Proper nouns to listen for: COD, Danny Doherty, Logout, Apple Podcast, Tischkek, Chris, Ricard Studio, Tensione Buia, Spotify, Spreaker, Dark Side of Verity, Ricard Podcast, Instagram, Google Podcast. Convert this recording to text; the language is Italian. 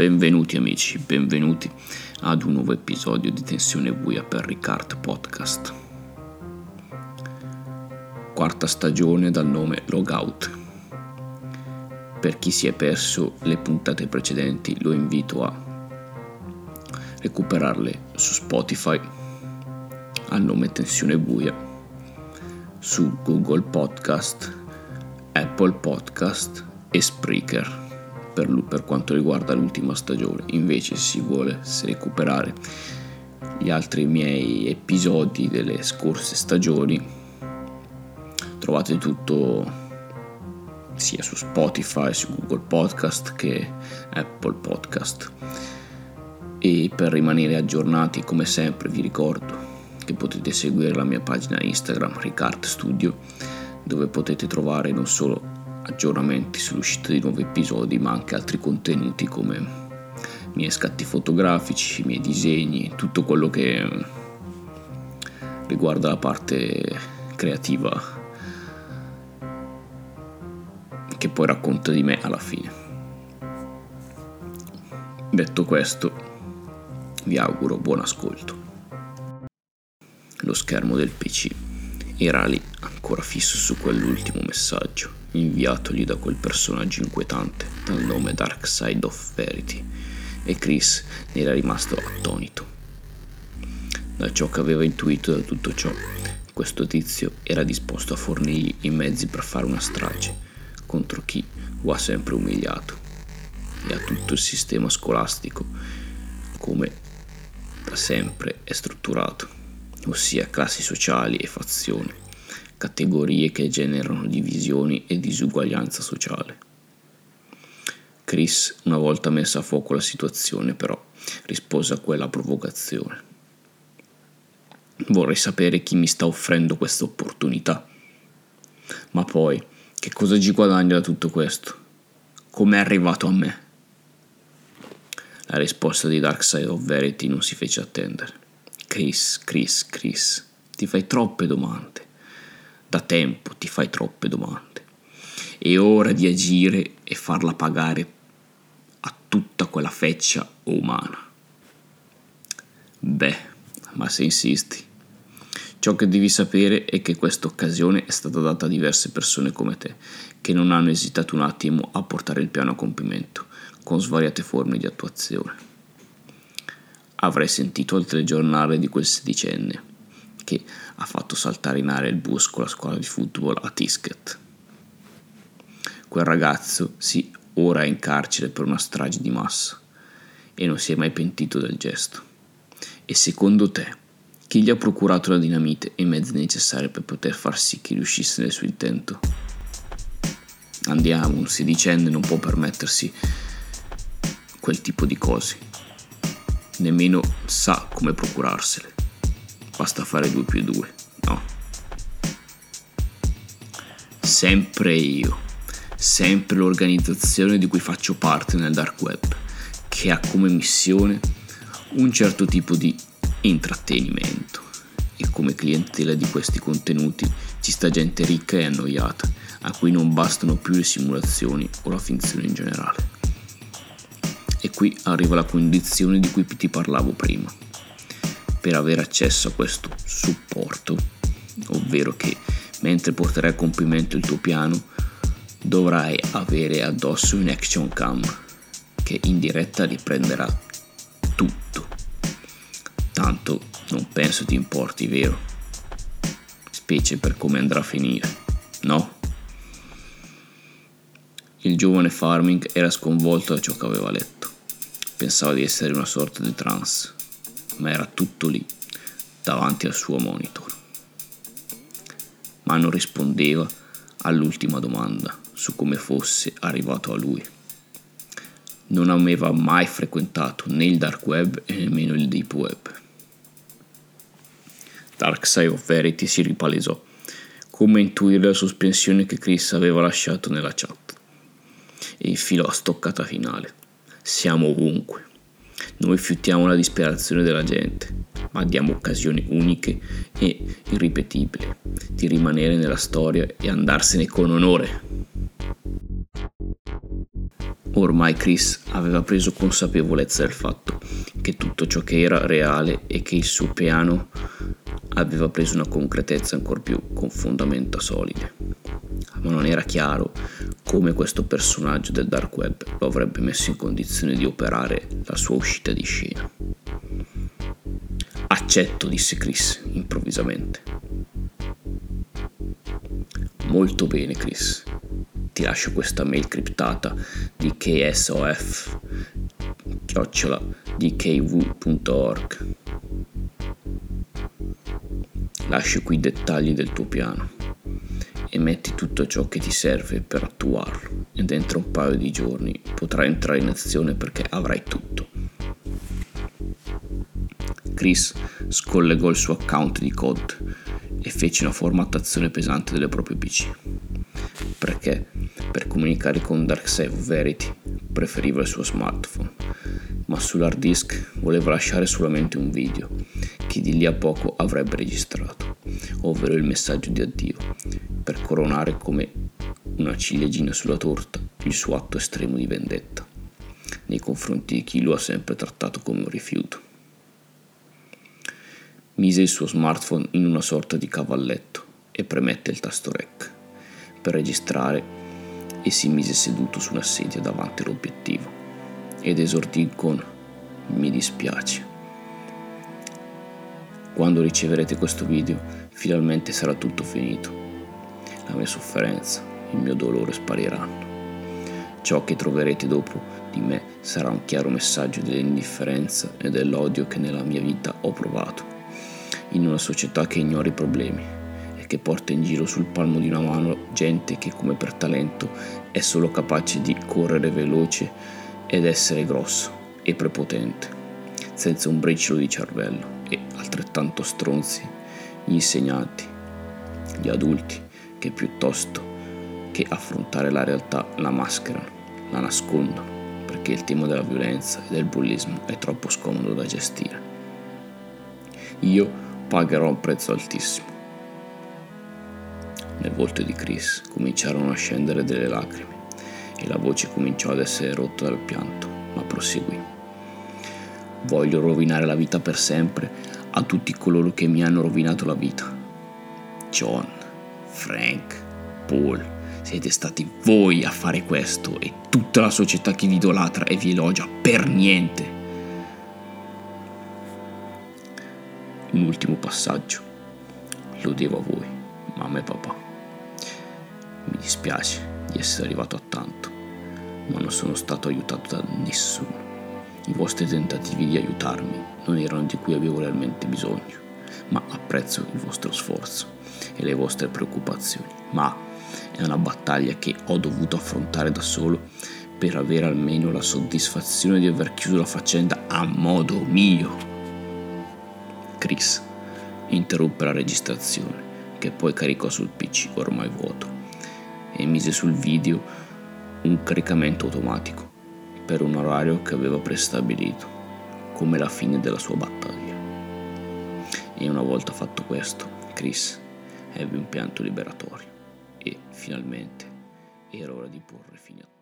Benvenuti amici, benvenuti ad un nuovo episodio di Tensione Buia per Ricard Podcast. Quarta stagione dal nome Logout. Per chi si è perso le puntate precedenti lo invito a recuperarle su Spotify al nome Tensione Buia, su Google Podcast, Apple Podcast e Spreaker per quanto riguarda l'ultima stagione. Invece si vuole recuperare gli altri miei episodi delle scorse stagioni, trovate tutto sia su Spotify, su Google Podcast che Apple Podcast. E per rimanere aggiornati, come sempre vi ricordo che potete seguire la mia pagina Instagram Ricard Studio, dove potete trovare non solo aggiornamenti sull'uscita di nuovi episodi, ma anche altri contenuti come i miei scatti fotografici, i miei disegni, tutto quello che riguarda la parte creativa che poi racconta di me alla fine. Detto questo, vi auguro buon ascolto. Lo schermo del PC era lì, ancora fisso su quell'ultimo messaggio inviatogli da quel personaggio inquietante dal nome Dark Side of Verity, e Chris ne era rimasto attonito. Da ciò che aveva intuito, da tutto ciò, questo tizio era disposto a fornirgli i mezzi per fare una strage contro chi lo ha sempre umiliato, e a tutto il sistema scolastico come da sempre è strutturato, ossia classi sociali e fazioni, categorie che generano divisioni e disuguaglianza sociale. Chris, una volta messa a fuoco la situazione, però, rispose a quella provocazione. Vorrei sapere chi mi sta offrendo questa opportunità. Ma poi, che cosa ci guadagno da tutto questo? Com'è arrivato a me? La risposta di Dark Side of Verity non si fece attendere. Chris, ti fai troppe domande. Da tempo ti fai troppe domande. È ora di agire e farla pagare a tutta quella feccia umana. Beh, ma se insisti. Ciò che devi sapere è che questa occasione è stata data a diverse persone come te, che non hanno esitato un attimo a portare il piano a compimento, con svariate forme di attuazione. Avrei sentito al telegiornale di quel sedicenne che ha fatto saltare in aria il bus con la squadra di football a Tischkek. Quel ragazzo, sì, ora è in carcere per una strage di massa e non si è mai pentito del gesto. E secondo te, chi gli ha procurato la dinamite e i mezzi necessari per poter far sì che riuscisse nel suo intento? Andiamo, un sedicenne non può permettersi quel tipo di cose, nemmeno sa come procurarsele. Basta fare 2+2, no? Sempre io, sempre l'organizzazione di cui faccio parte nel dark web, che ha come missione un certo tipo di intrattenimento, e come clientela di questi contenuti ci sta gente ricca e annoiata, a cui non bastano più le simulazioni o la finzione in generale. E qui arriva la condizione di cui ti parlavo prima. Per avere accesso a questo supporto, ovvero che mentre porterai a compimento il tuo piano dovrai avere addosso un action cam che in diretta riprenderà tutto. Tanto non penso ti importi, vero? Specie per come andrà a finire, no? Il giovane Farming era sconvolto da ciò che aveva letto. Pensava di essere una sorta di trance, ma era tutto lì, davanti al suo monitor. Ma non rispondeva all'ultima domanda su come fosse arrivato a lui. Non aveva mai frequentato né il dark web e nemmeno il deep web. Dark Side of Verity si ripalesò, come intuire la sospensione che Chris aveva lasciato nella chat, e infilò a stoccata finale. Siamo ovunque. Noi fiutiamo la disperazione della gente, ma diamo occasioni uniche e irripetibili di rimanere nella storia e andarsene con onore. Ormai Chris aveva preso consapevolezza del fatto che tutto ciò che era reale e che il suo piano aveva preso una concretezza ancor più con fondamenta solide, ma non era chiaro come questo personaggio del dark web lo avrebbe messo in condizione di operare la sua uscita di scena. Accetto, disse Chris improvvisamente. Molto bene, Chris. Ti lascio questa mail criptata di ksof@kv.org. Lascio qui i dettagli del tuo piano e metti tutto ciò che ti serve per attuarlo, e dentro un paio di giorni potrai entrare in azione perché avrai tutto. Chris scollegò il suo account di COD e fece una formattazione pesante delle proprie PC, perché per comunicare con Dark Side of Verity preferiva il suo smartphone, ma sull'hard disk voleva lasciare solamente un video che di lì a poco avrebbe registrato, ovvero il messaggio di addio, per coronare come una ciliegina sulla torta il suo atto estremo di vendetta nei confronti di chi lo ha sempre trattato come un rifiuto. Mise il suo smartphone in una sorta di cavalletto e premette il tasto REC per registrare e si mise seduto su una sedia davanti all'obiettivo ed esordì con "Mi dispiace. Quando riceverete questo video finalmente sarà tutto finito. La mia sofferenza, il mio dolore spariranno. Ciò che troverete dopo di me sarà un chiaro messaggio dell'indifferenza e dell'odio che nella mia vita ho provato in una società che ignora i problemi, che porta in giro sul palmo di una mano gente che come per talento è solo capace di correre veloce ed essere grosso e prepotente, senza un briciolo di cervello, e altrettanto stronzi gli insegnanti, gli adulti, che piuttosto che affrontare la realtà la mascherano, la nascondono, perché il tema della violenza e del bullismo è troppo scomodo da gestire. Io pagherò un prezzo altissimo." Nel volto di Chris cominciarono a scendere delle lacrime e la voce cominciò ad essere rotta dal pianto, ma proseguì. "Voglio rovinare la vita per sempre a tutti coloro che mi hanno rovinato la vita. John, Frank, Paul, siete stati voi a fare questo e tutta la società che vi idolatra e vi elogia per niente." "Un ultimo passaggio lo devo a voi, mamma e papà. Mi dispiace di essere arrivato a tanto, ma non sono stato aiutato da nessuno. I vostri tentativi di aiutarmi non erano di cui avevo realmente bisogno, ma apprezzo il vostro sforzo e le vostre preoccupazioni, ma è una battaglia che ho dovuto affrontare da solo per avere almeno la soddisfazione di aver chiuso la faccenda a modo mio." Chris interruppe la registrazione, che poi caricò sul PC ormai vuoto, e mise sul video un caricamento automatico per un orario che aveva prestabilito come la fine della sua battaglia. E una volta fatto questo, Chris ebbe un pianto liberatorio e finalmente era ora di porre fine a tutto.